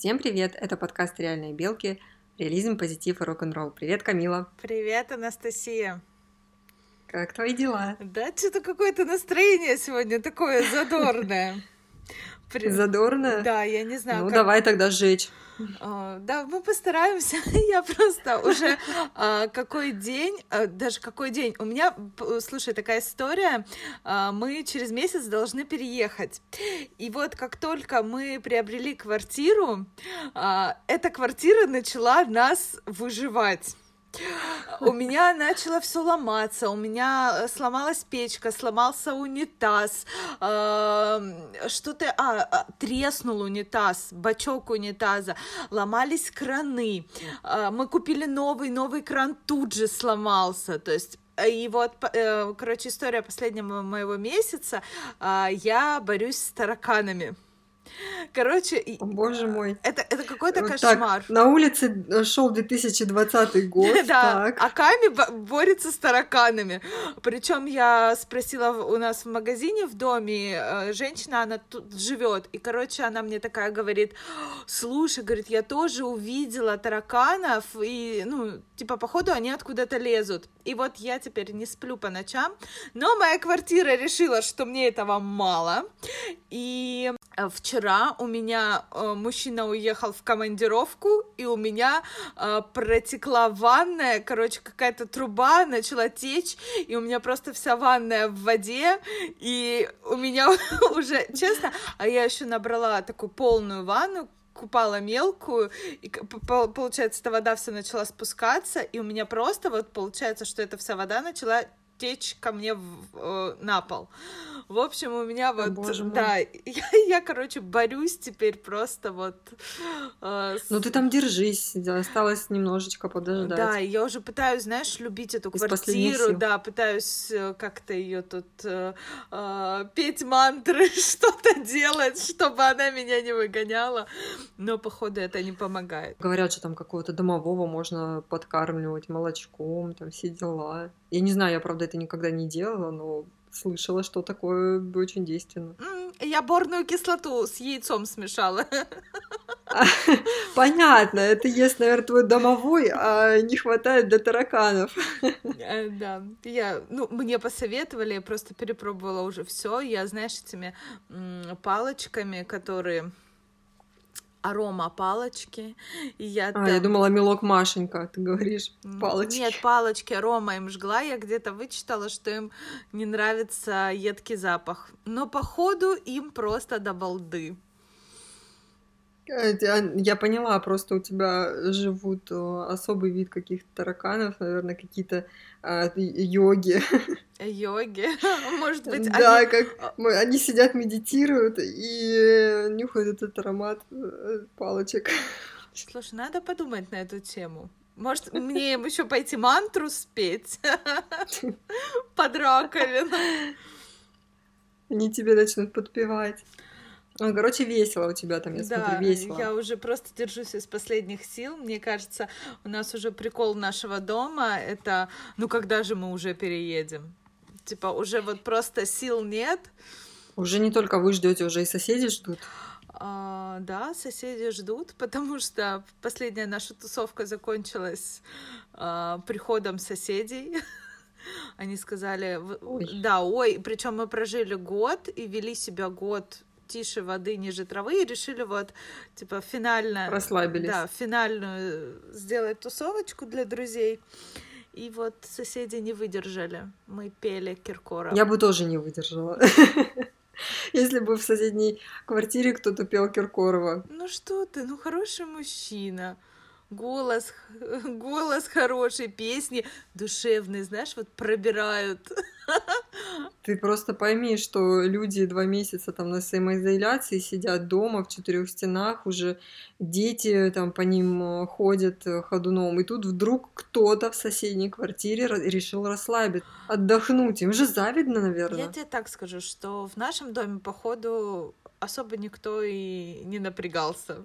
Всем привет! Это подкаст «Реальные белки», реализм, позитив и рок-н-ролл. Привет, Камила! Привет, Анастасия! Как твои дела? Да, что-то какое-то настроение сегодня такое задорное. Задорно? Да, я не знаю. Ну, как... давай тогда сжечь. Да, мы постараемся. Я просто уже какой день. У меня, слушай, такая история. Мы через месяц должны переехать. И вот как только мы приобрели квартиру, эта квартира начала нас выживать. У меня начало все ломаться, у меня сломалась печка, сломался унитаз, треснул унитаз, бачок унитаза, ломались краны, мы купили новый кран, тут же сломался, то есть... И вот, короче, история последнего моего месяца, я борюсь с тараканами. Короче, о, боже мой. Это какой-то кошмар. Так, на улице шел 2020 год. Да, а Ками борется с тараканами. Причем я спросила у нас в магазине в доме, женщина, она тут живет. И, короче, она мне такая говорит: слушай, говорит, я тоже увидела тараканов, и, ну, типа, походу, они откуда-то лезут. И вот я теперь не сплю по ночам. Но моя квартира решила, что мне этого мало. И вчера у меня мужчина уехал в командировку, и у меня протекла ванная, короче, какая-то труба начала течь, и у меня просто вся ванная в воде, и у меня уже, честно, а я еще набрала такую полную ванну, купала мелкую, и, получается, эта вода вся начала спускаться, и у меня просто, вот, получается, что эта вся вода начала течь ко мне на пол. В общем, у меня вот... Да, я, короче, борюсь теперь просто вот... Ну, ты там держись, осталось немножечко подождать. Да, я уже пытаюсь, знаешь, любить эту квартиру, да, пытаюсь как-то ее тут петь мантры, что-то делать, чтобы она меня не выгоняла, но, походу, это не помогает. Говорят, что там какого-то домового можно подкармливать молочком, там все дела. Я не знаю, я, правда, это никогда не делала, но слышала, что такое очень действенно. Я борную кислоту с яйцом смешала. Понятно, это ест, наверное, твой домовой, а не хватает для тараканов. Да, мне посоветовали, я просто перепробовала уже все. Я, знаешь, этими палочками, которые... арома палочки. Я думала, мелок Машенька, ты говоришь, палочки. Нет, палочки, арома им жгла. Я где-то вычитала, что им не нравится едкий запах. Но, походу, им просто до балды. Я поняла, просто у тебя живут особый вид каких-то тараканов, наверное, какие-то йоги. Йоги, может быть. Да, они... как они сидят, медитируют и нюхают этот аромат палочек. Слушай, надо подумать на эту тему. Может, мне им еще пойти мантру спеть под раковину? Они тебе начнут подпевать. Короче, весело у тебя там, я смотрю, весело. Да, я уже просто держусь из последних сил. Мне кажется, у нас уже прикол нашего дома. Это, ну, когда же мы уже переедем? Типа, уже вот просто сил нет. Уже не только вы ждете, уже и соседи ждут. Да, соседи ждут, потому что последняя наша тусовка закончилась приходом соседей. Они сказали... Причем мы прожили год и вели себя год... тише воды, ниже травы, и решили вот, типа, финально... Расслабились. Да, финальную сделать тусовочку для друзей. И вот соседи не выдержали. Мы пели Киркорова. Я бы тоже не выдержала. Если бы в соседней квартире кто-то пел Киркорова. Ну что ты, ну хороший мужчина. Голос хороший, песни душевные, знаешь, вот пробирают. Ты просто пойми, что люди 2 месяца там на самоизоляции сидят дома в 4 стенах, уже дети там по ним ходят ходуном, и тут вдруг кто-то в соседней квартире решил расслабиться, отдохнуть. Им же завидно, наверное. Я тебе так скажу, что в нашем доме, походу, особо никто и не напрягался.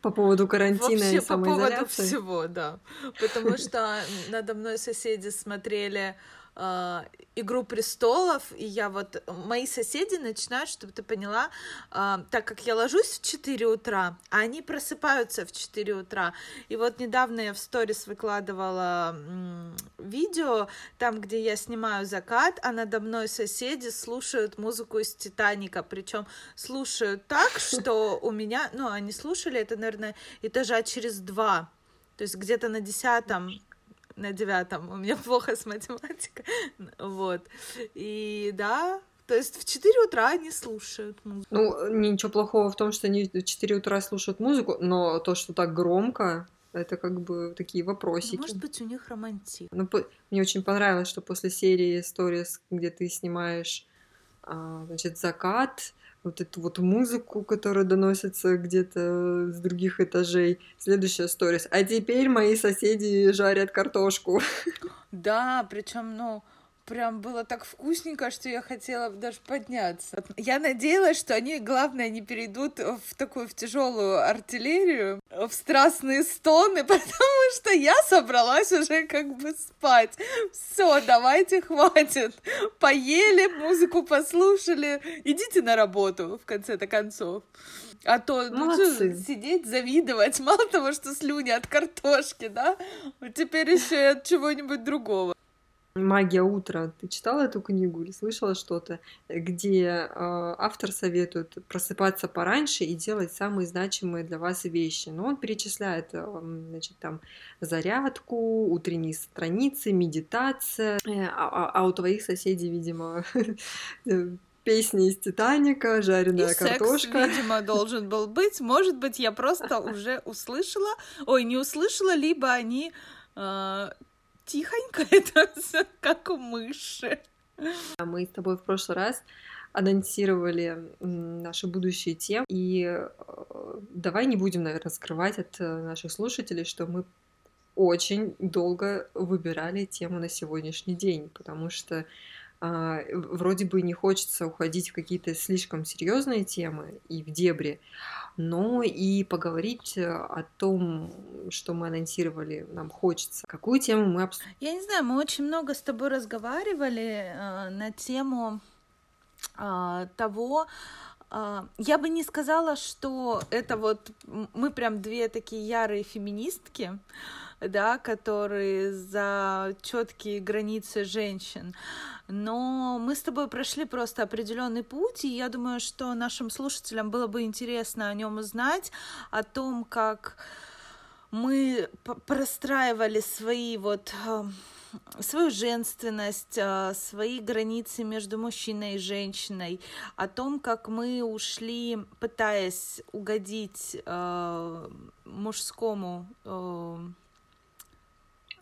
По поводу карантина и самоизоляции. По поводу всего, да. Потому что надо мной соседи смотрели Игру престолов, и я вот, мои соседи начинают, чтобы ты поняла, так как я ложусь в 4 утра, а они просыпаются в 4 утра, и вот недавно я в сторис выкладывала видео, там, где я снимаю закат, а надо мной соседи слушают музыку из Титаника, причем слушают так, что у меня, ну, они слушали это, наверное, этажа через 2, то есть где-то на 10-м, на 9-м, у меня плохо с математикой, вот, и да, то есть в 4 утра они слушают музыку. Ну, ничего плохого в том, что они в 4 утра слушают музыку, но то, что так громко, это как бы такие вопросики. Может быть, у них романтик. Ну, мне очень понравилось, что после серии сторис, где ты снимаешь, значит, закат, вот эту вот музыку, которая доносится где-то с других этажей. Следующая сторис. А теперь мои соседи жарят картошку. Да, причем, ну, прям было так вкусненько, что я хотела даже подняться. Я надеялась, что они, главное, не перейдут в такую в тяжелую артиллерию, в страстные стоны, потому что я собралась уже как бы спать. Все, давайте, хватит. Поели, музыку послушали. Идите на работу, в конце-то концов. А то ну, сидеть, завидовать. Мало того, что слюни от картошки, да? Теперь еще и от чего-нибудь другого. «Магия утра». Ты читала эту книгу или слышала что-то, где автор советует просыпаться пораньше и делать самые значимые для вас вещи? Но он перечисляет, значит, там зарядку, утренние страницы, медитация. А у твоих соседей, видимо, песни из «Титаника», жареная и картошка. И секс, видимо, должен был быть. Может быть, я просто уже услышала. Ой, не услышала, либо они... Тихонько, это как у мыши. Мы с тобой в прошлый раз анонсировали наши будущие темы, и давай не будем, наверное, скрывать от наших слушателей, что мы очень долго выбирали тему на сегодняшний день, потому что вроде бы не хочется уходить в какие-то слишком серьезные темы и в дебри, но и поговорить о том, что мы анонсировали, нам хочется. Какую тему мы обсуждаем? Я не знаю, мы очень много с тобой разговаривали на тему того... Я бы не сказала, что это вот... Мы прям две такие ярые феминистки, да, которые за четкие границы женщин. Но мы с тобой прошли просто определенный путь, и я думаю, что нашим слушателям было бы интересно о нем узнать, о том, как мы простраивали свои вот... свою женственность, свои границы между мужчиной и женщиной, о том, как мы ушли, пытаясь угодить мужскому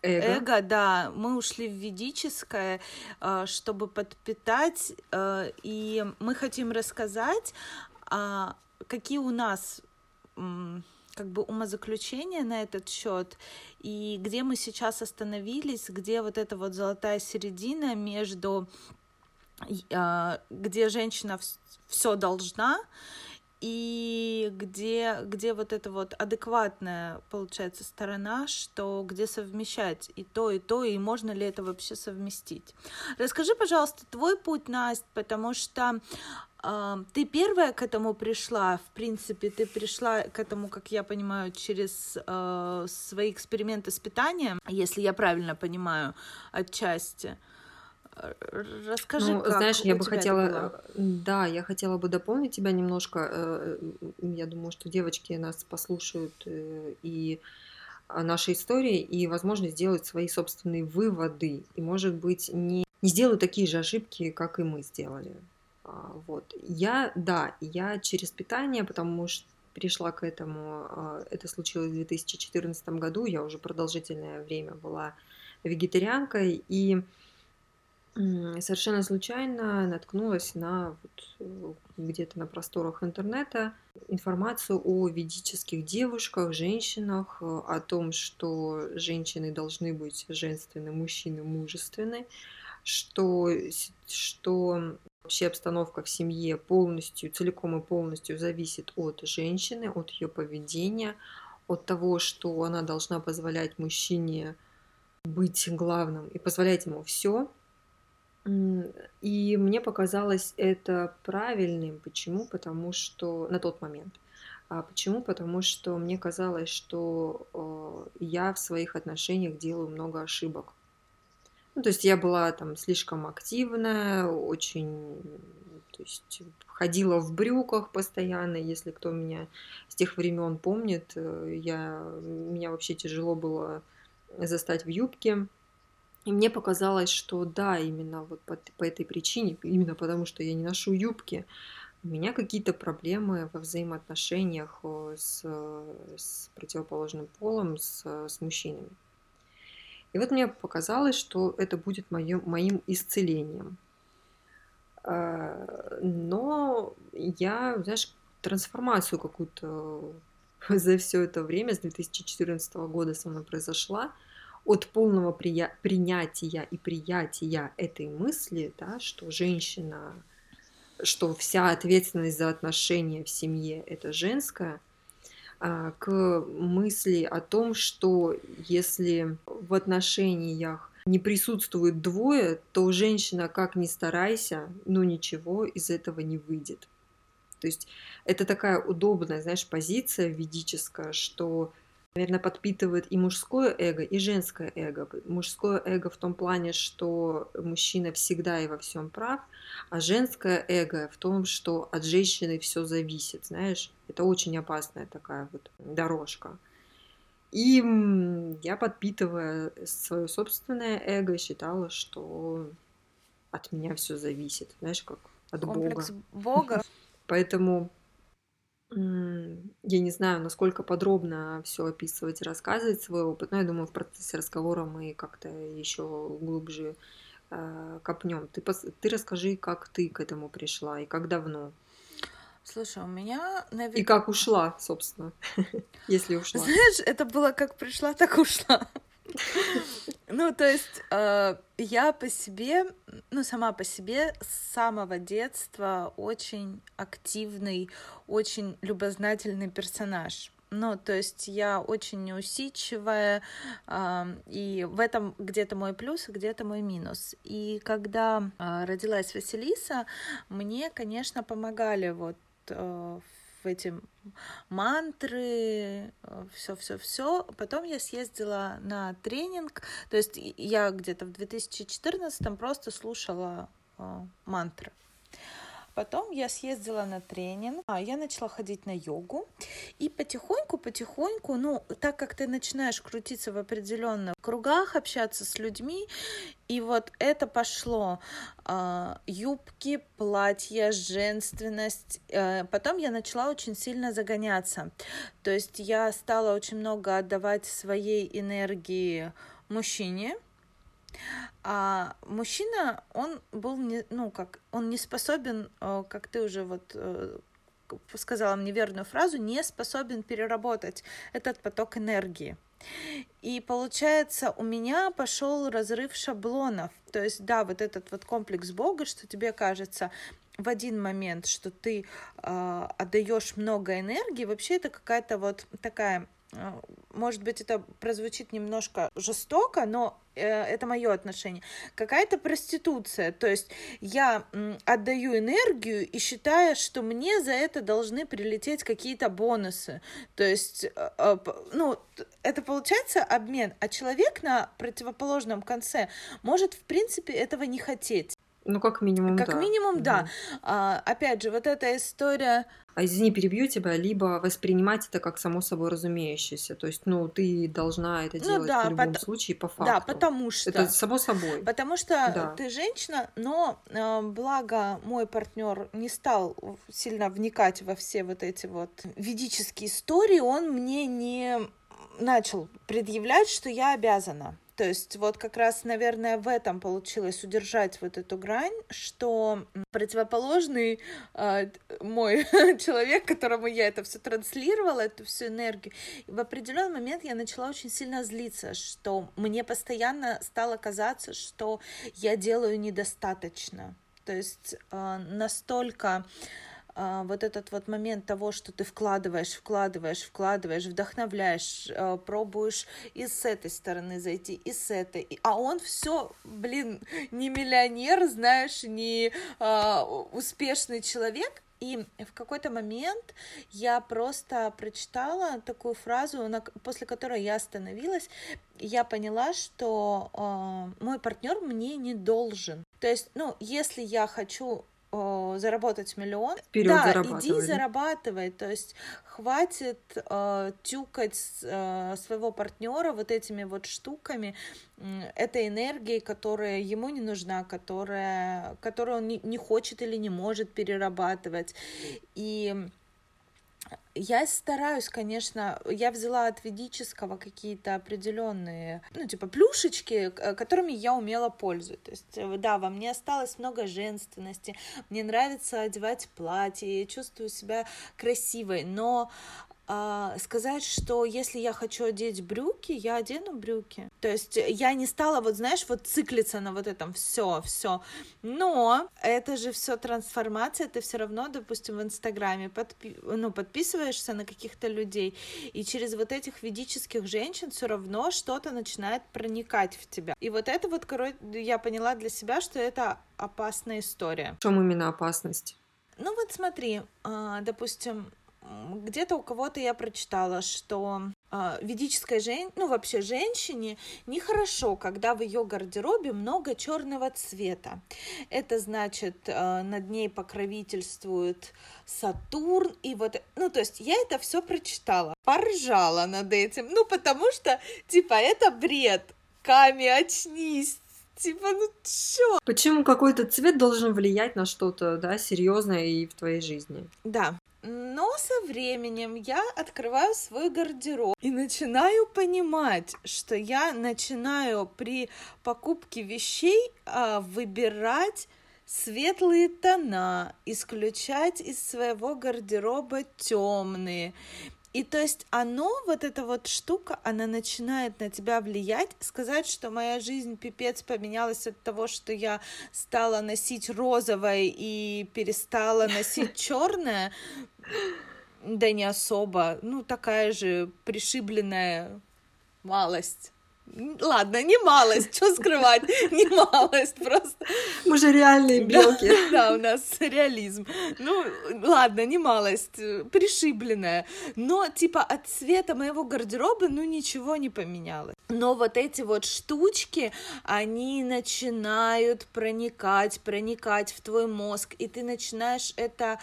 эго, да, мы ушли в ведическое, чтобы подпитать, и мы хотим рассказать, какие у нас... как бы умозаключение на этот счет, и где мы сейчас остановились, где вот эта вот золотая середина между, где женщина все должна, и где вот эта вот адекватная, получается, сторона, что где совмещать и то, и можно ли это вообще совместить. Расскажи, пожалуйста, твой путь, Настя, потому что ты первая к этому пришла, в принципе, ты пришла к этому, как я понимаю, через свои эксперименты с питанием, если я правильно понимаю, отчасти. Расскажи, ну, как знаешь, я бы хотела, да, я хотела бы дополнить тебя немножко. Я думаю, что девочки нас послушают и нашей истории, и, возможно, сделают свои собственные выводы, и, может быть, не сделают такие же ошибки, как и мы сделали. Вот. Я через питание, потому что пришла к этому, это случилось в 2014 году, я уже продолжительное время была вегетарианкой, и совершенно случайно наткнулась на вот, где-то на просторах интернета информацию о ведических девушках, женщинах, о том, что женщины должны быть женственны, мужчины мужественны, что вообще обстановка в семье полностью, целиком и полностью зависит от женщины, от ее поведения, от того, что она должна позволять мужчине быть главным и позволять ему все. И мне показалось это правильным. Почему? Потому что на тот момент. Почему? Потому что мне казалось, что я в своих отношениях делаю много ошибок. Ну, то есть я была там слишком активна, очень, то есть ходила в брюках постоянно. Если кто меня с тех времен помнит, меня вообще тяжело было застать в юбке. И мне показалось, что да, именно вот по этой причине, именно потому что я не ношу юбки, у меня какие-то проблемы во взаимоотношениях с противоположным полом, с мужчинами. И вот мне показалось, что это будет моим исцелением. Но я, знаешь, трансформацию какую-то за все это время, с 2014 года со мной произошла, от полного принятия и приятия этой мысли, да, что женщина, что вся ответственность за отношения в семье – это женская, к мысли о том, что если в отношениях не присутствует двое, то женщина, как ни старайся, но ничего из этого не выйдет. То есть это такая удобная, знаешь, позиция ведическая, что, наверное, подпитывает и мужское эго, и женское эго. Мужское эго в том плане, что мужчина всегда и во всем прав, а женское эго в том, что от женщины все зависит, знаешь. Это очень опасная такая вот дорожка. И я, подпитывая свое собственное эго, считала, что от меня все зависит, знаешь, как от Комплекс Бога. Поэтому я не знаю, насколько подробно все описывать и рассказывать свой опыт, но я думаю, в процессе разговора мы как-то еще глубже копнем. Ты расскажи, как ты к этому пришла и как давно. Слушай, у меня, наверное... И как ушла, собственно, если ушла. Знаешь, это было как пришла, так ушла. Ну, то есть я по себе, ну, сама по себе с самого детства очень активный, очень любознательный персонаж. Ну, то есть я очень неусидчивая, и в этом где-то мой плюс, где-то мой минус. И когда родилась Василиса, мне, конечно, помогали вот в эти мантры, все. Потом я съездила на тренинг, то есть я где-то в 2014 просто слушала мантры. Потом я съездила на тренинг, я начала ходить на йогу, и потихоньку, ну, так как ты начинаешь крутиться в определенных кругах, общаться с людьми, и вот это пошло, юбки, платья, женственность, потом я начала очень сильно загоняться, то есть я стала очень много отдавать своей энергии мужчине. А мужчина, он был, он не способен, как ты уже вот сказала мне верную фразу, не способен переработать этот поток энергии. И получается, у меня пошел разрыв шаблонов. То есть, да, вот этот вот комплекс Бога, что тебе кажется в один момент, что ты отдаешь много энергии, вообще это какая-то вот такая... Может быть, это прозвучит немножко жестоко, но это мое отношение. Какая-то проституция. То есть я отдаю энергию и считаю, что мне за это должны прилететь какие-то бонусы. То есть, это получается обмен. А человек на противоположном конце может, в принципе, этого не хотеть. Ну, как минимум, да. Опять же, вот эта история... Извини, перебью тебя, либо воспринимать это как само собой разумеющееся. То есть, ты должна это делать в любом случае по факту. Да, потому что... Это само собой. Потому что ты женщина, но благо мой партнер не стал сильно вникать во все вот эти вот ведические истории, он мне не начал предъявлять, что я обязана. То есть вот как раз, наверное, в этом получилось удержать вот эту грань, что противоположный мой человек, которому я это все транслировала, эту всю энергию, в определенный момент я начала очень сильно злиться, что мне постоянно стало казаться, что я делаю недостаточно. То есть настолько вот этот вот момент того, что ты вкладываешь, вдохновляешь, пробуешь и с этой стороны зайти, и с этой. А он все, не миллионер, знаешь, не успешный человек. И в какой-то момент я просто прочитала такую фразу, после которой я остановилась, и я поняла, что мой партнер мне не должен. То есть, если я хочу заработать миллион, иди зарабатывай, то есть хватит тюкать своего партнера вот этими вот штуками, этой энергией, которая ему не нужна, которую он не хочет или не может перерабатывать. И я стараюсь, конечно, я взяла от ведического какие-то определенные, плюшечки, которыми я умела пользоваться. То есть, да, во мне осталось много женственности, мне нравится одевать платье, я чувствую себя красивой, но сказать, что если я хочу одеть брюки, я одену брюки. То есть я не стала, циклиться на вот этом все. Но это же все трансформация, ты все равно, допустим, в Инстаграме подписываешься на каких-то людей, и через вот этих ведических женщин все равно что-то начинает проникать в тебя. И вот это вот, короче, я поняла для себя, что это опасная история. В чем именно опасность? Смотри, допустим, где-то у кого-то я прочитала, что ведической женщине нехорошо, когда в ее гардеробе много черного цвета. Это значит, над ней покровительствует Сатурн, и то есть я это все прочитала, поржала над этим, потому что, это бред, Ками, очнись. Чё? Почему какой-то цвет должен влиять на что-то, серьезное и в твоей жизни? Да. Но со временем я открываю свой гардероб и начинаю понимать, что я начинаю при покупке вещей выбирать светлые тона, исключать из своего гардероба темные. И то есть эта штука, она начинает на тебя влиять. Сказать, что моя жизнь пипец поменялась от того, что я стала носить розовое и перестала носить черное, да не особо. Такая же пришибленная малость. Ладно, не малость, что скрывать, не малость просто. Мы же реальные белки. Да, у нас реализм. Ладно, не малость, пришибленная. Но от цвета моего гардероба ничего не поменялось. Но вот эти вот штучки, они начинают проникать в твой мозг, и ты начинаешь это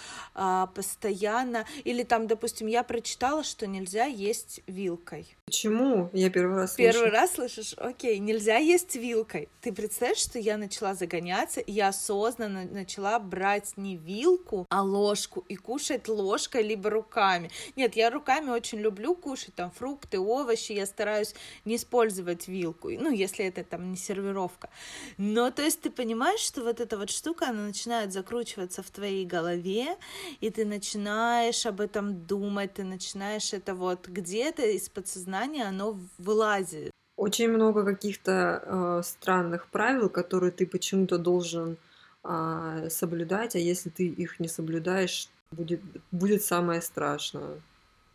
постоянно. Или допустим, я прочитала, что нельзя есть вилкой. Почему? Я первый раз слышу. Первый раз слышишь? Окей, нельзя есть вилкой. Ты представляешь, что я начала загоняться, и я осознанно начала брать не вилку, а ложку, и кушать ложкой, либо руками. Нет, я руками очень люблю кушать, фрукты, овощи, я стараюсь не использовать вилку, если это не сервировка. Но, то есть, ты понимаешь, что вот эта вот штука, она начинает закручиваться в твоей голове, и ты начинаешь об этом думать, ты начинаешь это где-то из подсознания оно вылазит. Очень много каких-то странных правил, которые ты почему-то должен соблюдать, а если ты их не соблюдаешь, будет самое страшное.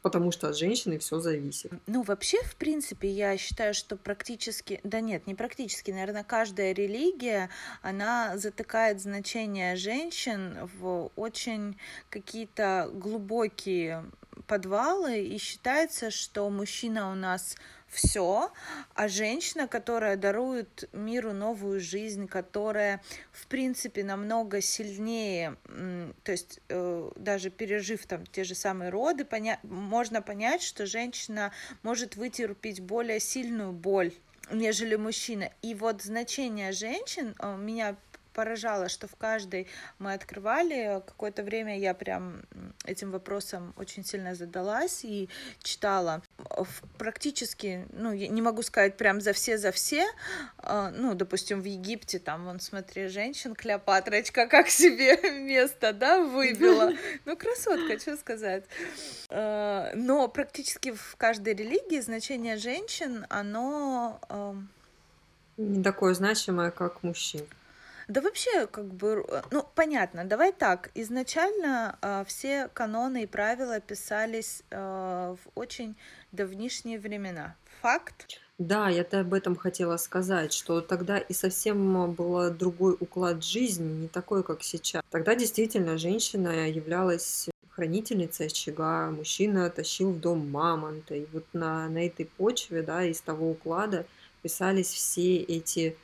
Потому что от женщины все зависит. Вообще, в принципе, я считаю, что наверное, каждая религия, она затыкает значение женщин в очень какие-то глубокие подвалы, и считается, что мужчина у нас все, а женщина, которая дарует миру новую жизнь, которая, в принципе, намного сильнее, то есть даже пережив те же самые роды, можно понять, что женщина может вытерпеть более сильную боль, нежели мужчина. И значение женщин меня поражало, что в каждой мы открывали. Какое-то время я прям этим вопросом очень сильно задалась и читала. Практически, я не могу сказать прям за все, допустим, в Египте, смотри, женщин, Клеопатрочка, как себе место, выбила. Красотка, что сказать. Но практически в каждой религии значение женщин, оно не такое значимое, как мужчин. Да вообще, как бы, ну, понятно, давай так, изначально все каноны и правила писались в очень давнишние времена. Факт? Да, я-то об этом хотела сказать, что тогда и совсем был другой уклад жизни, не такой, как сейчас. Тогда действительно женщина являлась хранительницей очага, мужчина тащил в дом мамонта, и вот на этой почве, да, из того уклада писались все эти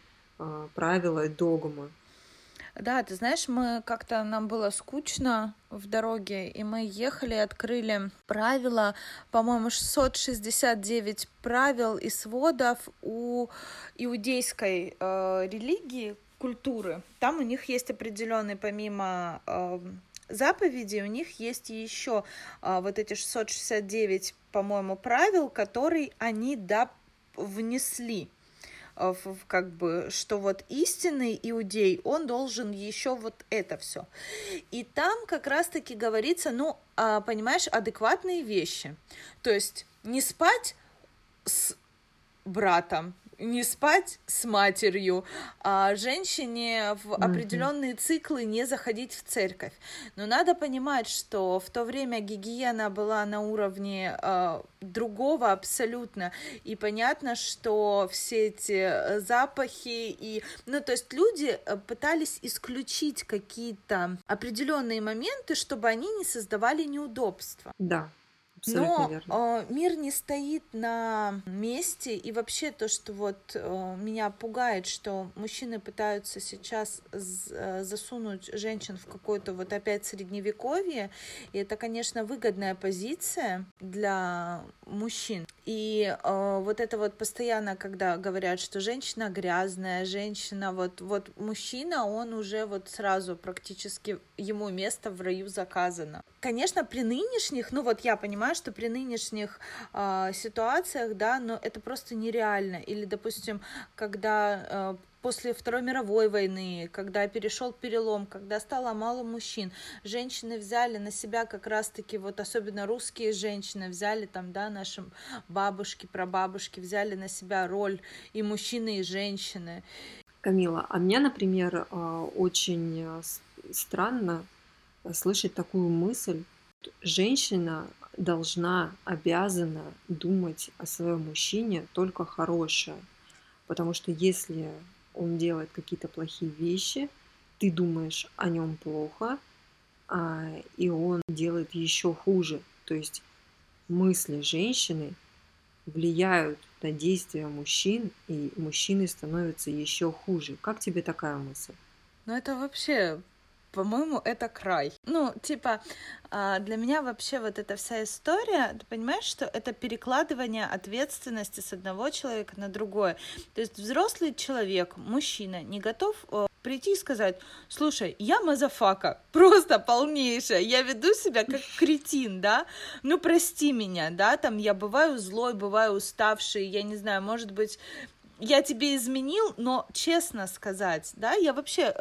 правила и догмы. Да, ты знаешь, мы как-то, нам было скучно в дороге, и мы ехали, открыли правила, по-моему, 669 правил и сводов у иудейской религии, культуры. Там у них есть определенные, помимо заповедей, у них есть еще вот эти 669, по-моему, правил, которые они внесли. Как бы, что вот истинный иудей, он должен еще вот это все. И там как раз-таки говорится, ну, понимаешь, адекватные вещи. То есть не спать с братом, не спать с матерью, а женщине в определенные циклы не заходить в церковь. Но надо понимать, что в то время гигиена была на уровне другого абсолютно, и понятно, что все эти запахи и... Ну, то есть люди пытались исключить какие-то определенные моменты, чтобы они не создавали неудобства. Да. Абсолютно. Но мир не стоит на месте, и вообще то, что вот меня пугает, что мужчины пытаются сейчас засунуть женщин в какое-то вот опять средневековье, и это, конечно, выгодная позиция для мужчин. И вот это вот постоянно, когда говорят, что женщина грязная, женщина, вот мужчина, он уже вот сразу практически, ему место в раю заказано. Конечно, при нынешних, ну вот я понимаю, что при нынешних ситуациях, да, но это просто нереально. Или, допустим, когда после Второй мировой войны, когда перешел перелом, когда стало мало мужчин, женщины взяли на себя как раз-таки, вот особенно русские женщины взяли там, да, наши бабушки, прабабушки взяли на себя роль и мужчины, и женщины. Камила, а меня, например, очень странно слышать такую мысль. Женщина должна, обязана думать о своем мужчине только хорошее, потому что если он делает какие-то плохие вещи, ты думаешь о нем плохо, и он делает еще хуже. То есть мысли женщины влияют на действия мужчин, и мужчины становятся еще хуже. Как тебе такая мысль? Ну это вообще... По-моему, это край. Ну, типа, для меня вообще вот эта вся история, ты понимаешь, что это перекладывание ответственности с одного человека на другое. То есть взрослый человек, мужчина, не готов прийти и сказать: слушай, я мазафака, просто полнейшая, я веду себя как кретин, да, ну прости меня, да, там я бываю злой, бываю уставший, я не знаю, может быть... Я тебе изменил, но честно сказать, да, я вообще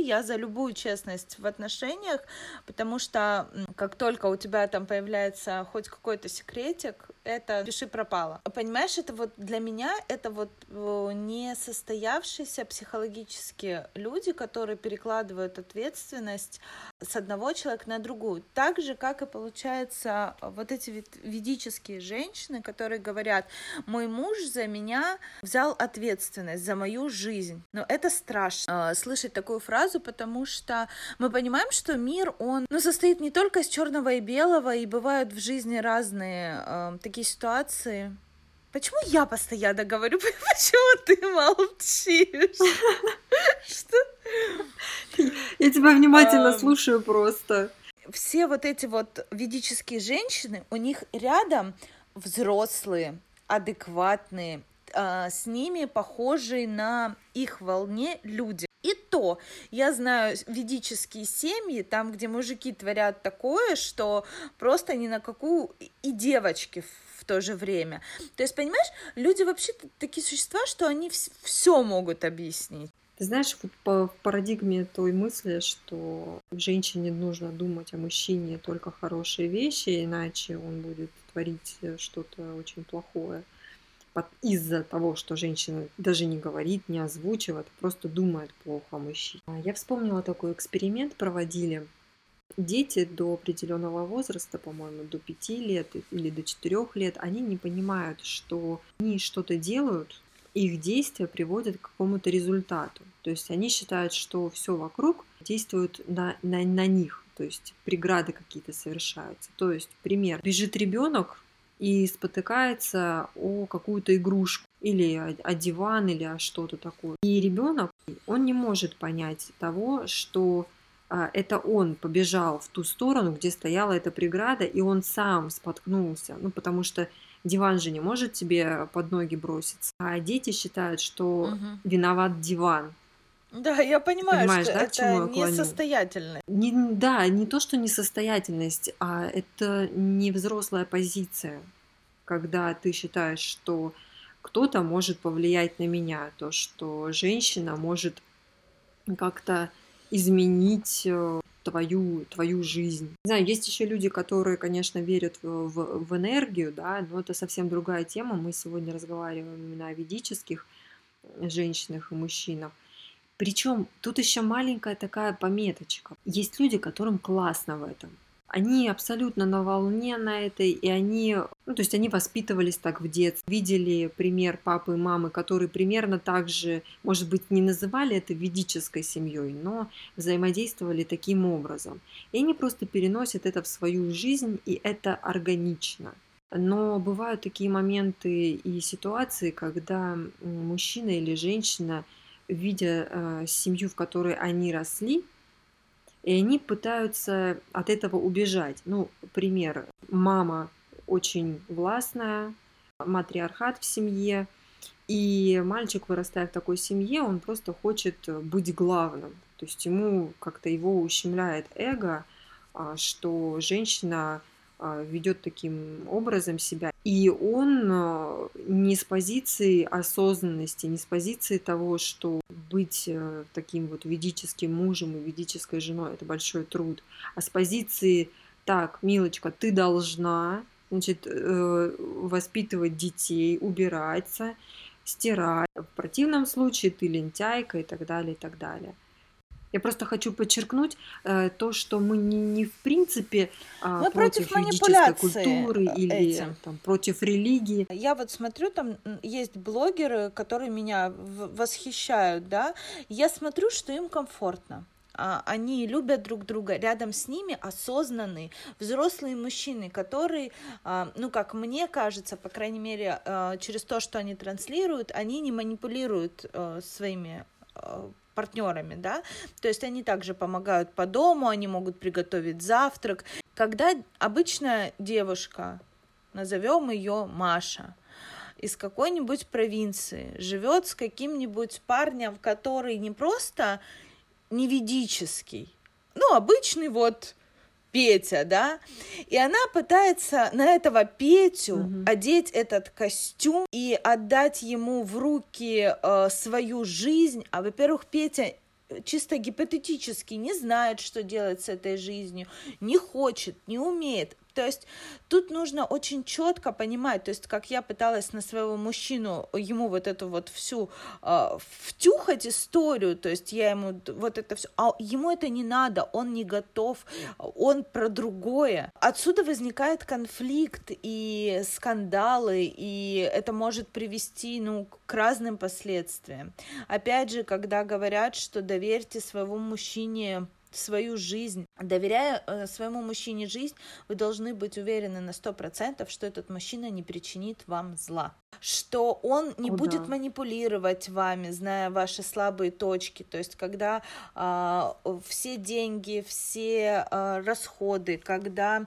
я за любую честность в отношениях, потому что как только у тебя там появляется хоть какой-то секретик, это пиши пропало. Понимаешь, это вот для меня это вот несостоявшиеся психологически люди, которые перекладывают ответственность с одного человека на другую. Так же, как и получается вот эти ведические женщины, которые говорят: мой муж за меня... взял ответственность за мою жизнь. Но это страшно слышать такую фразу, потому что мы понимаем, что мир, он, ну, состоит не только из черного и белого, и бывают в жизни разные такие ситуации. Почему я постоянно говорю? Почему ты молчишь? Что? Я тебя внимательно слушаю просто. Все вот эти вот ведические женщины, у них рядом взрослые, адекватные, с ними похожие на их волне люди. И то, я знаю ведические семьи, там, где мужики творят такое, что просто ни на какую... И девочки в то же время. То есть, понимаешь, люди вообще такие существа, что они все могут объяснить. Ты знаешь, вот по парадигме той мысли, что женщине нужно думать о мужчине только хорошие вещи, иначе он будет творить что-то очень плохое. из-за того, что женщина даже не говорит, не озвучивает, просто думает плохо о мужчине. Я вспомнила такой эксперимент, проводили дети до определенного возраста, по-моему, до 5 лет или до 4 лет, они не понимают, что они что-то делают, их действия приводят к какому-то результату. То есть они считают, что все вокруг действует на них, то есть преграды какие-то совершаются. То есть, пример, бежит ребенок и спотыкается о какую-то игрушку или о диван, или о что-то такое. И ребенок, он не может понять того, что это он побежал в ту сторону, где стояла эта преграда, и он сам споткнулся, потому что диван же не может тебе под ноги броситься. А дети считают, что виноват диван. Да, я понимаю, что да, это несостоятельность. Не то, что несостоятельность, а это невзрослая позиция, когда ты считаешь, что кто-то может повлиять на меня, то, что женщина может как-то изменить твою жизнь. Не знаю, есть еще люди, которые, конечно, верят в энергию, да, но это совсем другая тема. Мы сегодня разговариваем именно о ведических женщинах и мужчинах. Причем тут еще маленькая такая пометочка. Есть люди, которым классно в этом. Они абсолютно на волне на этой, и они, то есть они воспитывались так в детстве, видели пример папы и мамы, которые примерно так же, может быть, не называли это ведической семьей, но взаимодействовали таким образом. И они просто переносят это в свою жизнь, и это органично. Но бывают такие моменты и ситуации, когда мужчина или женщина, видя семью, в которой они росли, и они пытаются от этого убежать. Пример. Мама очень властная, матриархат в семье. И мальчик, вырастая в такой семье, он просто хочет быть главным. То есть ему как-то его ущемляет эго, что женщина ведет таким образом себя. И он не с позиции осознанности, не с позиции того, что быть таким вот ведическим мужем и ведической женой – это большой труд, а с позиции «так, милочка, ты должна, значит, воспитывать детей, убираться, стирать, в противном случае ты лентяйка» и так далее, и так далее. Я просто хочу подчеркнуть то, что мы не в принципе против ведической культуры или против религии. Я вот смотрю, там есть блогеры, которые меня восхищают, да. Я смотрю, что им комфортно. Они любят друг друга. Рядом с ними осознанные взрослые мужчины, которые, как мне кажется, по крайней мере, через то, что они транслируют, они не манипулируют своими партнерами, да, то есть они также помогают по дому, они могут приготовить завтрак. Когда обычная девушка, назовем ее Маша, из какой-нибудь провинции, живет с каким-нибудь парнем, который не просто не ведический, обычный Петя, да, и она пытается на этого Петю одеть этот костюм и отдать ему в руки свою жизнь, а, во-первых, Петя чисто гипотетически не знает, что делать с этой жизнью, не хочет, не умеет. То есть тут нужно очень четко понимать, то есть как я пыталась на своего мужчину, ему вот эту вот всю втюхать историю, то есть я ему вот это все, а ему это не надо, он не готов, он про другое. Отсюда возникает конфликт и скандалы, и это может привести, к разным последствиям. Опять же, когда говорят, что доверьте своему мужчине свою жизнь. Доверяя своему мужчине жизнь, вы должны быть уверены на 100%, что этот мужчина не причинит вам зла, что он не будет манипулировать вами, зная ваши слабые точки. То есть, когда все деньги, все расходы, когда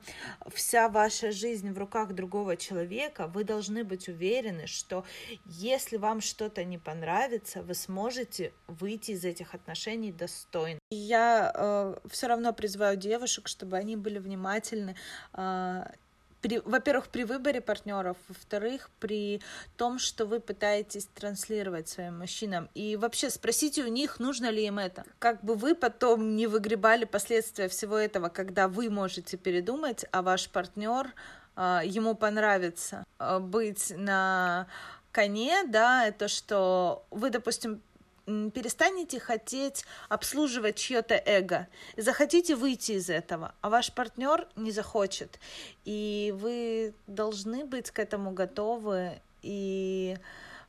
вся ваша жизнь в руках другого человека, вы должны быть уверены, что если вам что-то не понравится, вы сможете выйти из этих отношений достойно. И я все равно призываю девушек, чтобы они были внимательны, во-первых, при выборе партнеров, во-вторых, при том, что вы пытаетесь транслировать своим мужчинам. И вообще спросите у них, нужно ли им это. Как бы вы потом не выгребали последствия всего этого, когда вы можете передумать, а ваш партнер, ему понравится быть на коне, да, это что вы, допустим, перестанете хотеть обслуживать чье-то эго, захотите выйти из этого, а ваш партнер не захочет, и вы должны быть к этому готовы и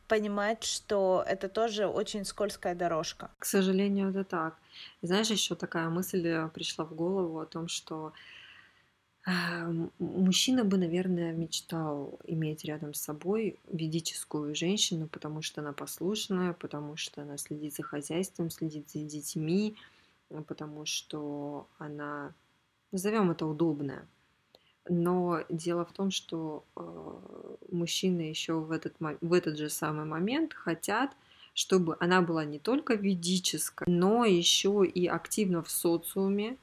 понимать, что это тоже очень скользкая дорожка. К сожалению, это так. Знаешь, еще такая мысль пришла в голову о том, что мужчина бы, наверное, мечтал иметь рядом с собой ведическую женщину, потому что она послушная, потому что она следит за хозяйством, следит за детьми, потому что она, назовем это, удобная. Но дело в том, что мужчины еще в этот же самый момент хотят, чтобы она была не только ведическая, но еще и активна в социуме,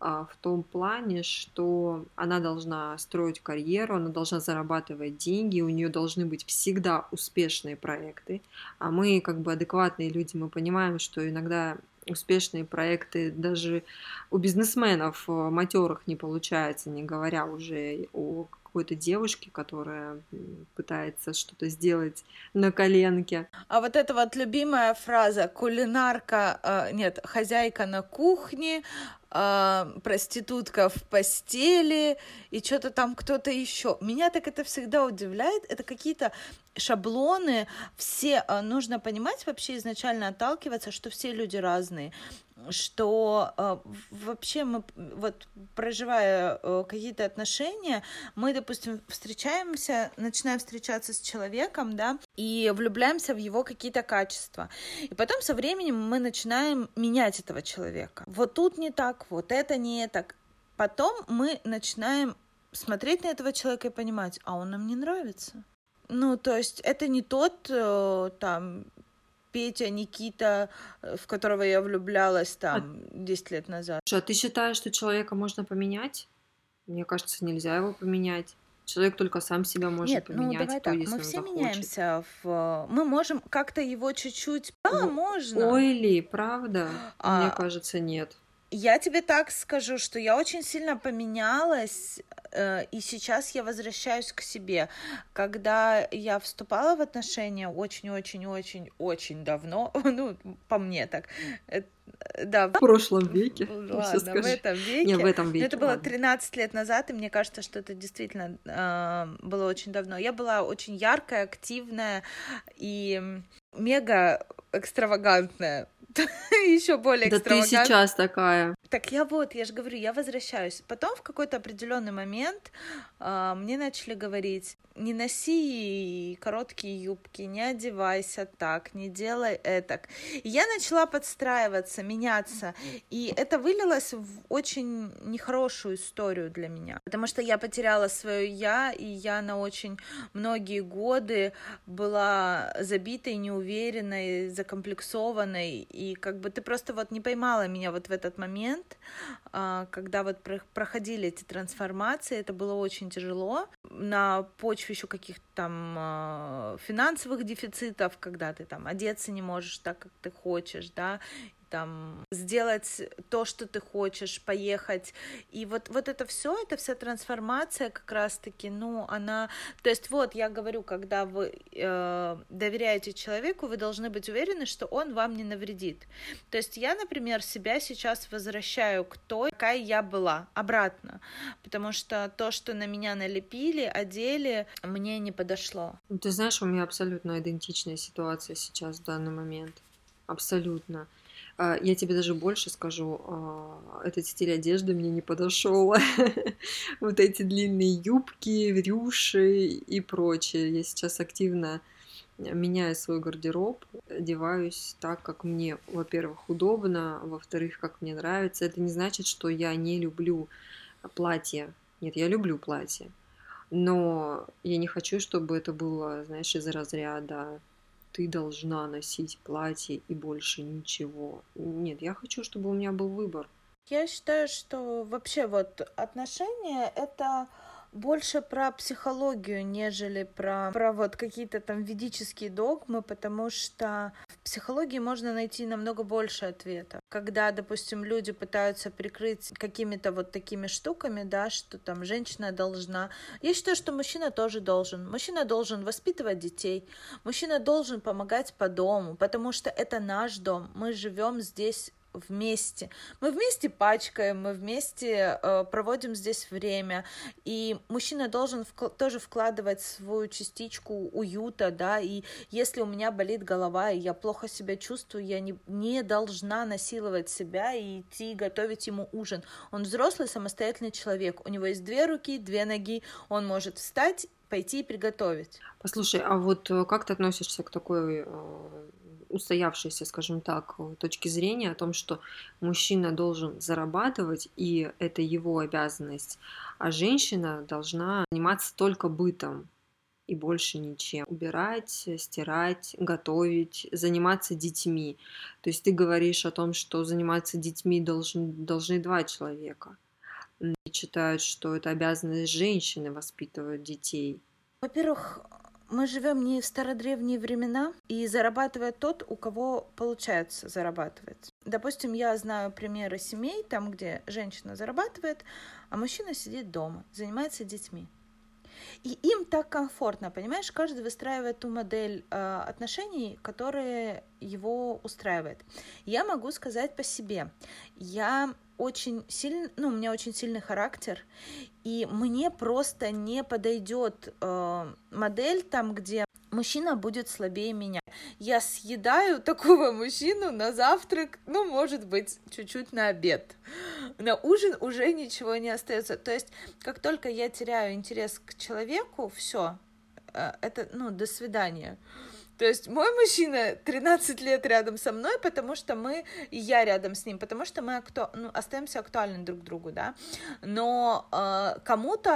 в том плане, что она должна строить карьеру, она должна зарабатывать деньги, у нее должны быть всегда успешные проекты. А мы, как бы адекватные люди, мы понимаем, что иногда успешные проекты даже у бизнесменов матерых не получается, не говоря уже о какой-то девушке, которая пытается что-то сделать на коленке. А вот эта вот любимая фраза «кулинарка», нет, «хозяйка на кухне», проститутка в постели и что-то там кто-то еще. Меня так это всегда удивляет. Это какие-то шаблоны. Все нужно понимать, вообще изначально отталкиваться, что все люди разные, что вообще мы, вот проживая какие-то отношения, мы, допустим, начинаем встречаться с человеком, да, и влюбляемся в его какие-то качества. И потом со временем мы начинаем менять этого человека. Вот тут не так, вот это не так. Потом мы начинаем смотреть на этого человека и понимать, а он нам не нравится. Ну, то есть это не тот там Петя, Никита, в которого я влюблялась там 10 лет назад. А ты считаешь, что человека можно поменять? Мне кажется, нельзя его поменять. Человек только сам себя может поменять. Нет, ну давай так, мы все захочет. Меняемся. Мы можем как-то его чуть-чуть... Да, можно. Ой, ли, правда? Мне кажется, нет. Я тебе так скажу, что я очень сильно поменялась, и сейчас я возвращаюсь к себе. Когда я вступала в отношения очень-очень-очень-очень давно, ну, по мне так, да. В прошлом веке, ладно, всё скажи. В этом веке. Это было 13 лет назад, и мне кажется, что это действительно было очень давно. Я была очень яркая, активная и мега экстравагантная. Еще более экстравагантная. Да ты сейчас такая. Так я же говорю, я возвращаюсь. Потом в какой-то определенный момент мне начали говорить: не носи короткие юбки, не одевайся так, не делай этак. И я начала подстраиваться, меняться, и это вылилось в очень нехорошую историю для меня, потому что я потеряла свое я, и я на очень многие годы была забитой, неуверенной, закомплексованной. И как бы ты просто вот не поймала меня вот в этот момент, когда вот проходили эти трансформации, это было очень тяжело, на почве еще каких-то там финансовых дефицитов, когда ты там одеться не можешь так, как ты хочешь, да, там, сделать то, что ты хочешь, поехать. И вот это все, это вся трансформация как раз-таки, ну, она... То есть вот я говорю, когда вы доверяете человеку, вы должны быть уверены, что он вам не навредит. То есть я, например, себя сейчас возвращаю к той, какая я была, обратно. Потому что то, что на меня налепили, одели, мне не подошло. Ты знаешь, у меня абсолютно идентичная ситуация сейчас в данный момент. Абсолютно. Я тебе даже больше скажу, этот стиль одежды мне не подошел. Вот эти длинные юбки, рюши и прочее. Я сейчас активно меняю свой гардероб, одеваюсь так, как мне, во-первых, удобно, во-вторых, как мне нравится. Это не значит, что я не люблю платья. Нет, я люблю платья, но я не хочу, чтобы это было, знаешь, из разряда... ты должна носить платье и больше ничего. Нет, я хочу, чтобы у меня был выбор. Я считаю, что вообще вот отношения — это больше про психологию, нежели про вот какие-то там ведические догмы, потому что в психологии можно найти намного больше ответа. Когда, допустим, люди пытаются прикрыть какими-то вот такими штуками, да, что там женщина должна... Я считаю, что мужчина тоже должен. Мужчина должен воспитывать детей, мужчина должен помогать по дому, потому что это наш дом, мы живем здесь вместе. Мы вместе пачкаем, мы вместе проводим здесь время. И мужчина должен тоже вкладывать свою частичку уюта, да, и если у меня болит голова, и я плохо себя чувствую, я не должна насиловать себя и идти готовить ему ужин. Он взрослый, самостоятельный человек. У него есть 2 руки, 2 ноги, он может встать, пойти и приготовить. Послушай, а вот как ты относишься к такой... устоявшейся, скажем так, точки зрения о том, что мужчина должен зарабатывать, и это его обязанность, а женщина должна заниматься только бытом и больше ничем. Убирать, стирать, готовить, заниматься детьми. То есть ты говоришь о том, что заниматься детьми должны 2 человека. И считают, что это обязанность женщины воспитывать детей. Во-первых, мы живем не в стародревние времена, и зарабатывает тот, у кого получается зарабатывать. Допустим, я знаю примеры семей, там, где женщина зарабатывает, а мужчина сидит дома, занимается детьми. И им так комфортно, понимаешь? Каждый выстраивает ту модель отношений, которая его устраивает. Я могу сказать по себе. Я очень сильно, у меня очень сильный характер, и мне просто не подойдет модель там, где мужчина будет слабее меня. Я съедаю такого мужчину на завтрак, может быть, чуть-чуть на обед. На ужин уже ничего не остается. То есть, как только я теряю интерес к человеку, все, это, до свидания. То есть мой мужчина 13 лет рядом со мной, потому что я рядом с ним, потому что мы остаемся актуальны друг другу, да, но кому-то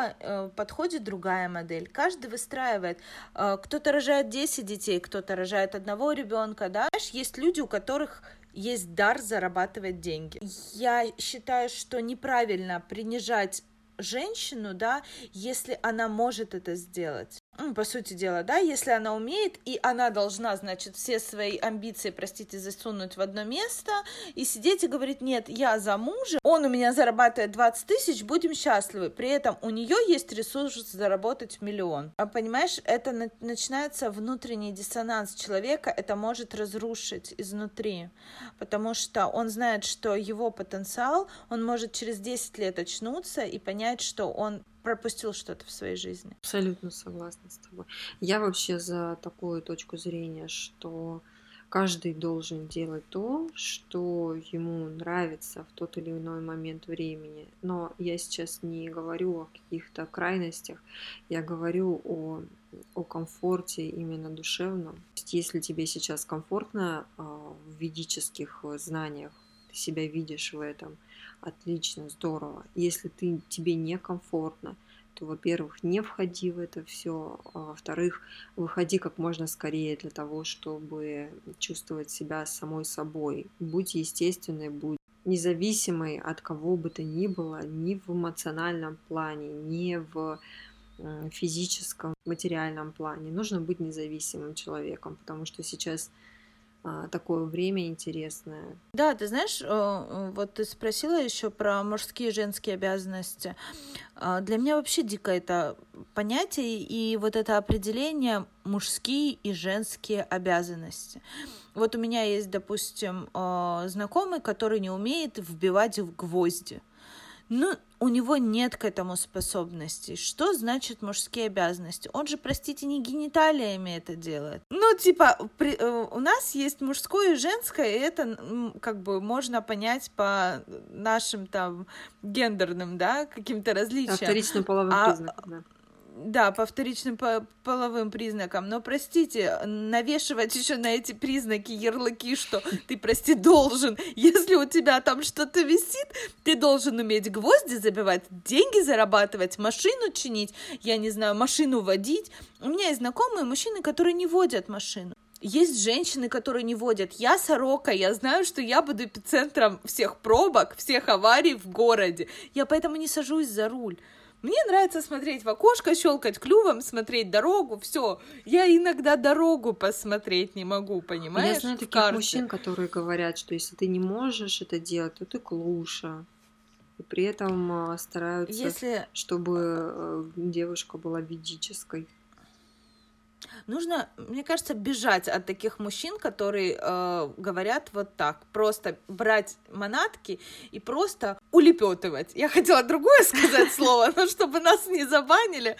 подходит другая модель, каждый выстраивает, кто-то рожает 10 детей, кто-то рожает 1 ребенка, да, знаешь, есть люди, у которых есть дар зарабатывать деньги. Я считаю, что неправильно принижать женщину, да, если она может это сделать. По сути дела, да, если она умеет, и она должна, значит, все свои амбиции, простите, засунуть в одно место и сидеть и говорить: нет, я за мужа, он у меня зарабатывает 20 000, будем счастливы. При этом у нее есть ресурс заработать 1 000 000. А понимаешь, это начинается внутренний диссонанс человека, это может разрушить изнутри, потому что он знает, что его потенциал, он может через 10 лет очнуться и понять, что он пропустил что-то в своей жизни. Абсолютно согласна с тобой. Я вообще за такую точку зрения, что каждый должен делать то, что ему нравится в тот или иной момент времени. Но я сейчас не говорю о каких-то крайностях, я говорю о комфорте именно душевном. Если тебе сейчас комфортно в ведических знаниях, ты себя видишь в этом, отлично, здорово. Если тебе некомфортно, то, во-первых, не входи в это все, а во-вторых, выходи как можно скорее для того, чтобы чувствовать себя самой собой. Будь естественной, будь независимой от кого бы то ни было, ни в эмоциональном плане, ни в физическом, материальном плане. Нужно быть независимым человеком, потому что сейчас такое время интересное. Да, ты знаешь, вот ты спросила еще про мужские и женские обязанности. Для меня вообще дико это понятие и вот это определение мужские и женские обязанности. Вот у меня есть, допустим, знакомый, который не умеет вбивать в гвозди. У него нет к этому способности. Что значит мужские обязанности? Он же, простите, не гениталиями это делает. У нас есть мужское и женское, и это как бы можно понять по нашим там гендерным, да, каким-то различиям. По вторичным половым признакам, да. Да, по вторичным половым признакам. Но, простите, навешивать еще на эти признаки ярлыки, что ты, прости, должен. Если у тебя там что-то висит, ты должен уметь гвозди забивать, деньги зарабатывать, машину чинить, я не знаю, машину водить. У меня есть знакомые мужчины, которые не водят машину. Есть женщины, которые не водят. Я сорока, я знаю, что я буду эпицентром всех пробок, всех аварий в городе. Я поэтому не сажусь за руль. Мне нравится смотреть в окошко, щелкать клювом, смотреть дорогу, все. Я иногда дорогу посмотреть не могу, понимаешь? Я знаю таких мужчин, которые говорят, что если ты не можешь это делать, то ты клуша. И при этом стараются, чтобы девушка была ведической. Нужно, мне кажется, бежать от таких мужчин, которые говорят вот так. Просто брать манатки и просто улепетывать. Я хотела другое сказать слово, но чтобы нас не забанили,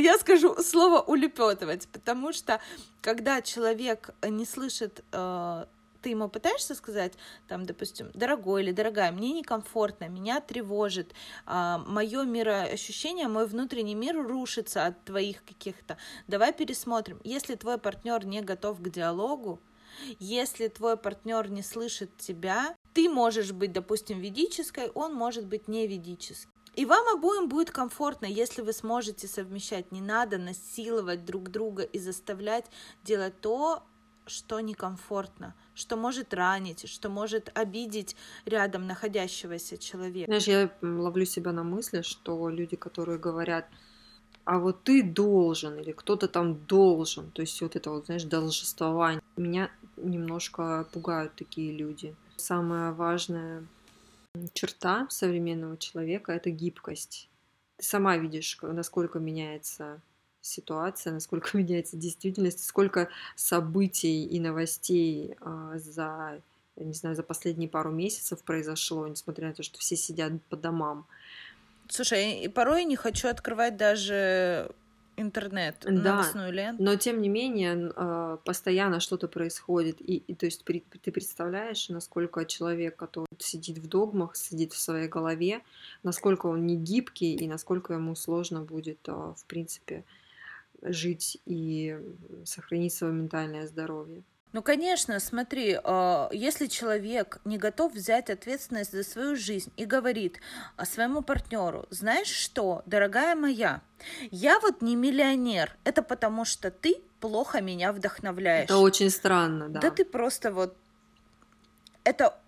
я скажу слово улепетывать. Потому что когда человек не слышит, ты ему пытаешься сказать, там, допустим, дорогой или дорогая, мне некомфортно, меня тревожит, мое мироощущение, мой внутренний мир рушится от твоих каких-то. Давай пересмотрим. Если твой партнер не готов к диалогу, если твой партнер не слышит тебя, ты можешь быть, допустим, ведической, он может быть не ведической. И вам обоим будет комфортно, если вы сможете совмещать. Не надо насиловать друг друга и заставлять делать то, что некомфортно, что может ранить, что может обидеть рядом находящегося человека. Знаешь, я ловлю себя на мысли, что люди, которые говорят, а вот ты должен, или кто-то там должен, то есть вот это вот, знаешь, должествование. Меня немножко пугают такие люди. Самая важная черта современного человека — это гибкость. Ты сама видишь, насколько меняется ситуация, насколько меняется действительность, сколько событий и новостей за последние пару месяцев произошло, несмотря на то, что все сидят по домам. Слушай, и порой не хочу открывать даже интернет, новостную ленту. Но тем не менее постоянно что-то происходит, и то есть ты представляешь, насколько человек, который сидит в догмах, сидит в своей голове, насколько он не гибкий и насколько ему сложно будет, в принципе, жить и сохранить свое ментальное здоровье. Ну, конечно, смотри, если человек не готов взять ответственность за свою жизнь и говорит своему партнеру, знаешь что, дорогая моя, я вот не миллионер, это потому что ты плохо меня вдохновляешь. Это очень странно, да. Да ты просто вот... Это,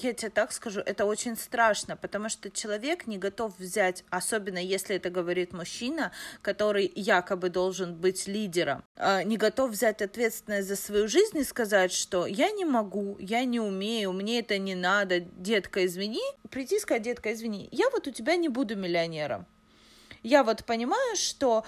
я тебе так скажу, это очень страшно, потому что человек не готов взять, особенно если это говорит мужчина, который якобы должен быть лидером, не готов взять ответственность за свою жизнь и сказать, что я не могу, я не умею, мне это не надо, детка, извини, прийти и сказать, детка, извини, я вот у тебя не буду миллионером. Я вот понимаю, что...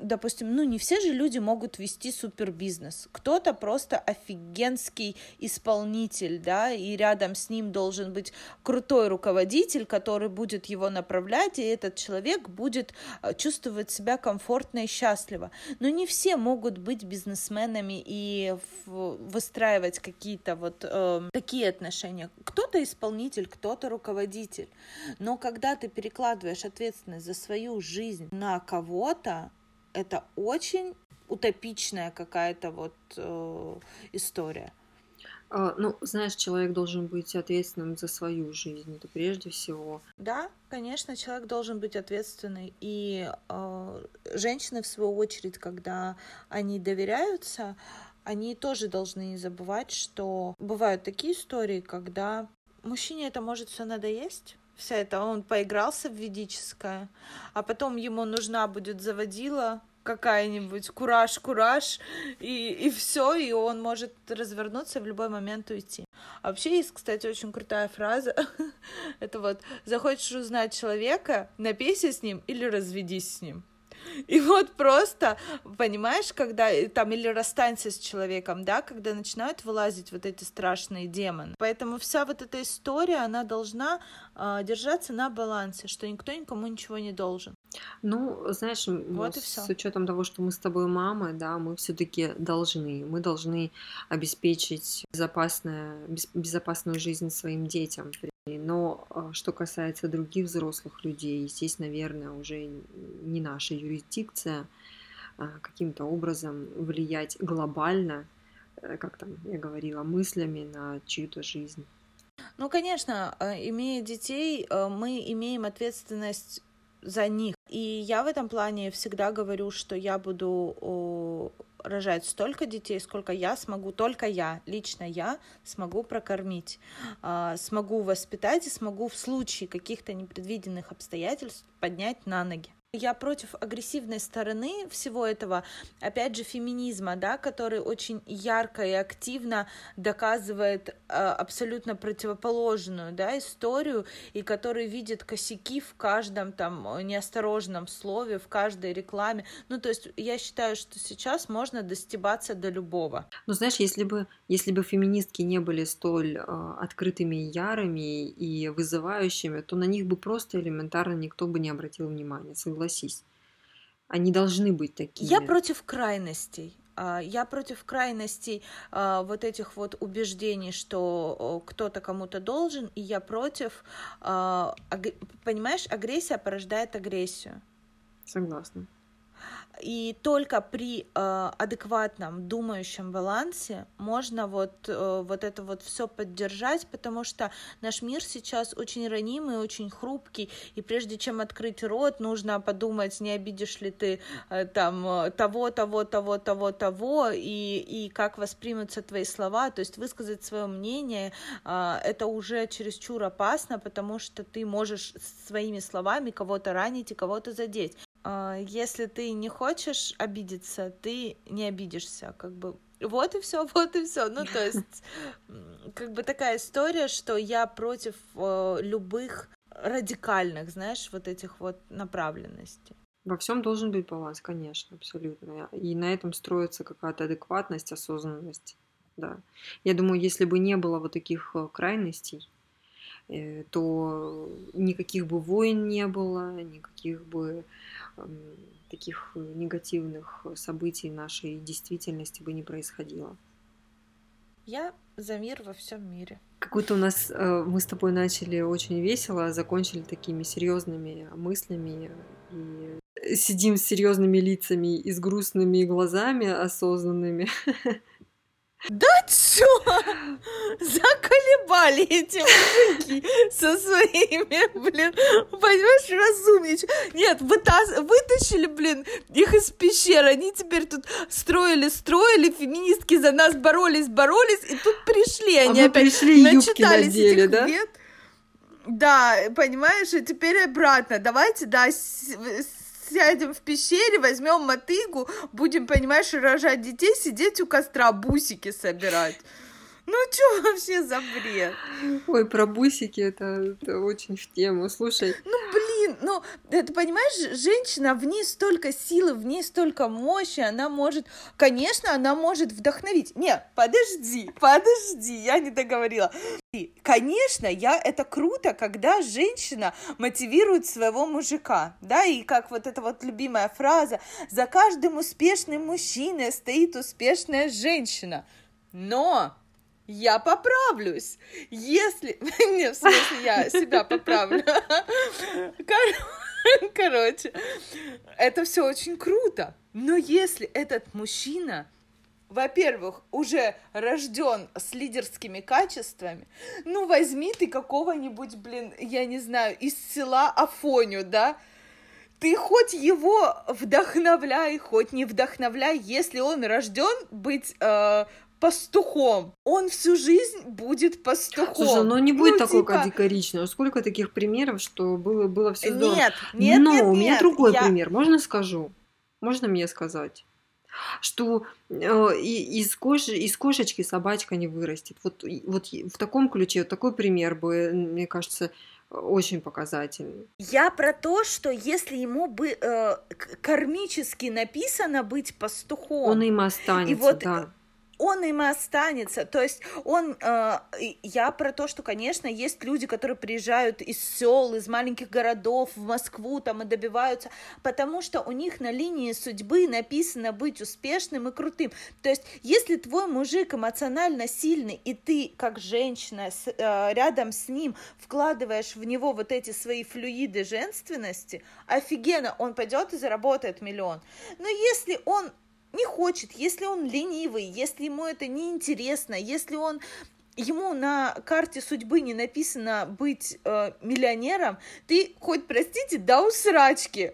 Допустим, ну не все же люди могут вести супербизнес. Кто-то просто офигенский исполнитель, да, и рядом с ним должен быть крутой руководитель, который будет его направлять, и этот человек будет чувствовать себя комфортно и счастливо. Но не все могут быть бизнесменами и выстраивать какие-то вот такие отношения. Кто-то исполнитель, кто-то руководитель. Но когда ты перекладываешь ответственность за свою жизнь на кого-то, это очень утопичная какая-то вот история. Ну, знаешь, человек должен быть ответственным за свою жизнь, это прежде всего. Да, конечно, человек должен быть ответственный. И женщины, в свою очередь, когда они доверяются, они тоже должны не забывать, что бывают такие истории, когда мужчине это может все надоесть. Вся это, он поигрался в ведическое, а потом ему нужна будет заводила какая-нибудь, кураж, и все, и он может развернуться в любой момент уйти. А вообще есть, кстати, очень крутая фраза, это вот, захочешь узнать человека, напейся с ним или разведись с ним. И вот просто, понимаешь, когда там или расстанься с человеком, да, когда начинают вылазить вот эти страшные демоны. Поэтому вся вот эта история, она должна держаться на балансе, что никто никому ничего не должен. Ну, знаешь, вот с учетом того, что мы с тобой мамы, да, мы все-таки должны. Мы должны обеспечить безопасную жизнь своим детям. Но что касается других взрослых людей, здесь, наверное, уже не наша юрисдикция каким-то образом влиять глобально, как там я говорила, мыслями на чью-то жизнь. Ну, конечно, имея детей, мы имеем ответственность за них. И я в этом плане всегда говорю, что я буду рожать столько детей, сколько я смогу, только я, лично я смогу прокормить, смогу воспитать и смогу в случае каких-то непредвиденных обстоятельств поднять на ноги. Я против агрессивной стороны всего этого, опять же, феминизма, да, который очень ярко и активно доказывает абсолютно противоположную, да, историю, и который видит косяки в каждом там неосторожном слове, в каждой рекламе. Ну, то есть я считаю, что сейчас можно достебаться до любого. Ну, знаешь, если бы феминистки не были столь открытыми и ярыми и вызывающими, то на них бы просто элементарно никто бы не обратил внимания, согласись. Они должны быть такими. Я против крайностей. Я против крайностей вот этих вот убеждений, что кто-то кому-то должен, и я против... Понимаешь, агрессия порождает агрессию. Согласна. И только при адекватном думающем балансе можно вот это вот все поддержать, потому что наш мир сейчас очень ранимый, очень хрупкий, и прежде чем открыть рот, нужно подумать, не обидишь ли ты там того, и как воспримутся твои слова, то есть высказать свое мнение, это уже чересчур опасно, потому что ты можешь своими словами кого-то ранить и кого-то задеть. Если ты не хочешь обидеться, ты не обидишься, как бы. Вот и все. Ну, то есть, как бы такая история, что я против любых радикальных, знаешь, вот этих вот направленностей. Во всем должен быть баланс, конечно, абсолютно. И на этом строится какая-то адекватность, осознанность, да. Я думаю, если бы не было вот таких крайностей, то никаких бы войн не было, никаких бы таких негативных событий в нашей действительности бы не происходило. Я за мир во всем мире. Какой-то у нас... Мы с тобой начали очень весело, а закончили такими серьезными мыслями. И сидим с серьезными лицами и с грустными глазами осознанными. Да чё? Заколебали эти мужики со своими, понимаешь, разумничают. Нет, вытащили, их из пещеры. Они теперь тут строили, феминистки за нас боролись, и тут пришли они опять, начитались этих бед. Да, понимаешь, и теперь обратно. Давайте, да, сядем в пещере, возьмем мотыгу, будем, понимаешь, рожать детей, сидеть у костра, бусики собирать. Ну, что вообще за бред? Ой, про бусики это очень в тему, слушай. Ну, ты понимаешь, женщина, в ней столько силы, в ней столько мощи, она может вдохновить. Нет, подожди, я не договорила. Конечно, это круто, когда женщина мотивирует своего мужика, да, и как вот эта вот любимая фраза: за каждым успешным мужчиной стоит успешная женщина. Но... я поправлюсь, если... Не, в смысле, я себя поправлю. Короче, это все очень круто. Но если этот мужчина, во-первых, уже рожден с лидерскими качествами, ну, возьми ты какого-нибудь, я не знаю, из села Афоню, да? Ты хоть его вдохновляй, хоть не вдохновляй, если он рожден быть... пастухом. Он всю жизнь будет пастухом. Слушай, ну не будет такой категоричного. Сколько таких примеров, что было все здорово. Нет. Но у меня другой пример. Можно скажу? Можно мне сказать? Что из кошечки собачка не вырастет. Вот в таком ключе, вот такой пример бы, мне кажется, очень показательный. Я про то, что если ему бы кармически написано быть пастухом, он им останется, и вот, да. Он им и останется, то есть я про то, что, конечно, есть люди, которые приезжают из сел, из маленьких городов в Москву там и добиваются, потому что у них на линии судьбы написано быть успешным и крутым, то есть если твой мужик эмоционально сильный, и ты, как женщина, рядом с ним вкладываешь в него вот эти свои флюиды женственности, офигенно, он пойдет и заработает миллион, но если он не хочет, если он ленивый, если ему это неинтересно, если он ему на карте судьбы не написано быть миллионером, ты хоть, простите, да усрачки,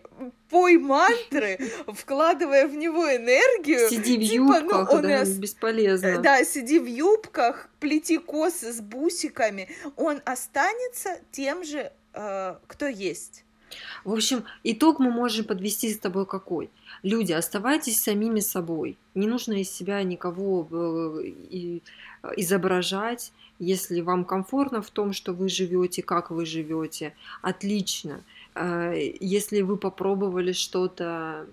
пой мантры, вкладывая в него энергию. Сиди в юбках, ну, да, бесполезно. Да, сиди в юбках, плети косы с бусиками. Он останется тем же, кто есть. В общем, итог мы можем подвести с тобой какой? Люди, оставайтесь самими собой. Не нужно из себя никого изображать. Если вам комфортно в том, что вы живете, как вы живете, отлично. Если вы попробовали что-то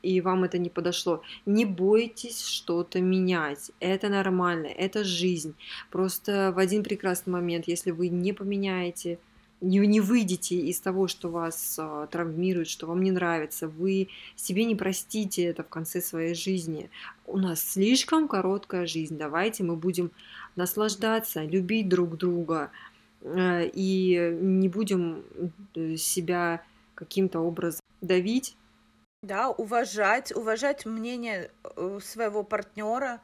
и вам это не подошло, не бойтесь что-то менять. Это нормально, это жизнь. Просто в один прекрасный момент, если вы не поменяете, не выйдете из того, что вас травмирует, что вам не нравится, вы себе не простите это в конце своей жизни. У нас слишком короткая жизнь. Давайте мы будем наслаждаться, любить друг друга и не будем себя каким-то образом давить. Да, уважать мнение своего партнера.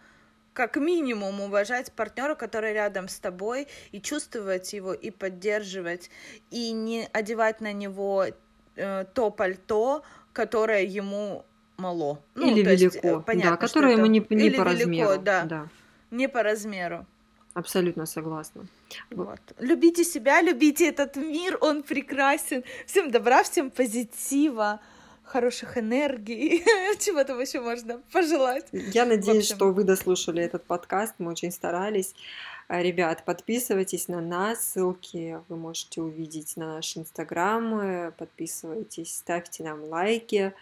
Как минимум уважать партнера, который рядом с тобой, и чувствовать его, и поддерживать, и не одевать на него то пальто, которое ему мало. Ну, или велико, есть, понятно, да, которое ему не по размеру. Велико, да. Не по размеру. Абсолютно согласна. Вот. Любите себя, любите этот мир, он прекрасен. Всем добра, всем позитива, хороших энергий, чего там еще можно пожелать. Я надеюсь, что вы дослушали этот подкаст, мы очень старались. Ребят, подписывайтесь на нас, ссылки вы можете увидеть на наш Инстаграм, подписывайтесь, ставьте нам лайки,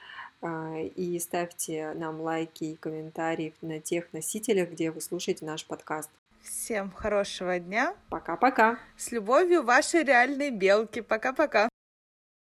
и ставьте нам лайки и комментарии на тех носителях, где вы слушаете наш подкаст. Всем хорошего дня. Пока-пока. С любовью, ваши реальные белки. Пока-пока.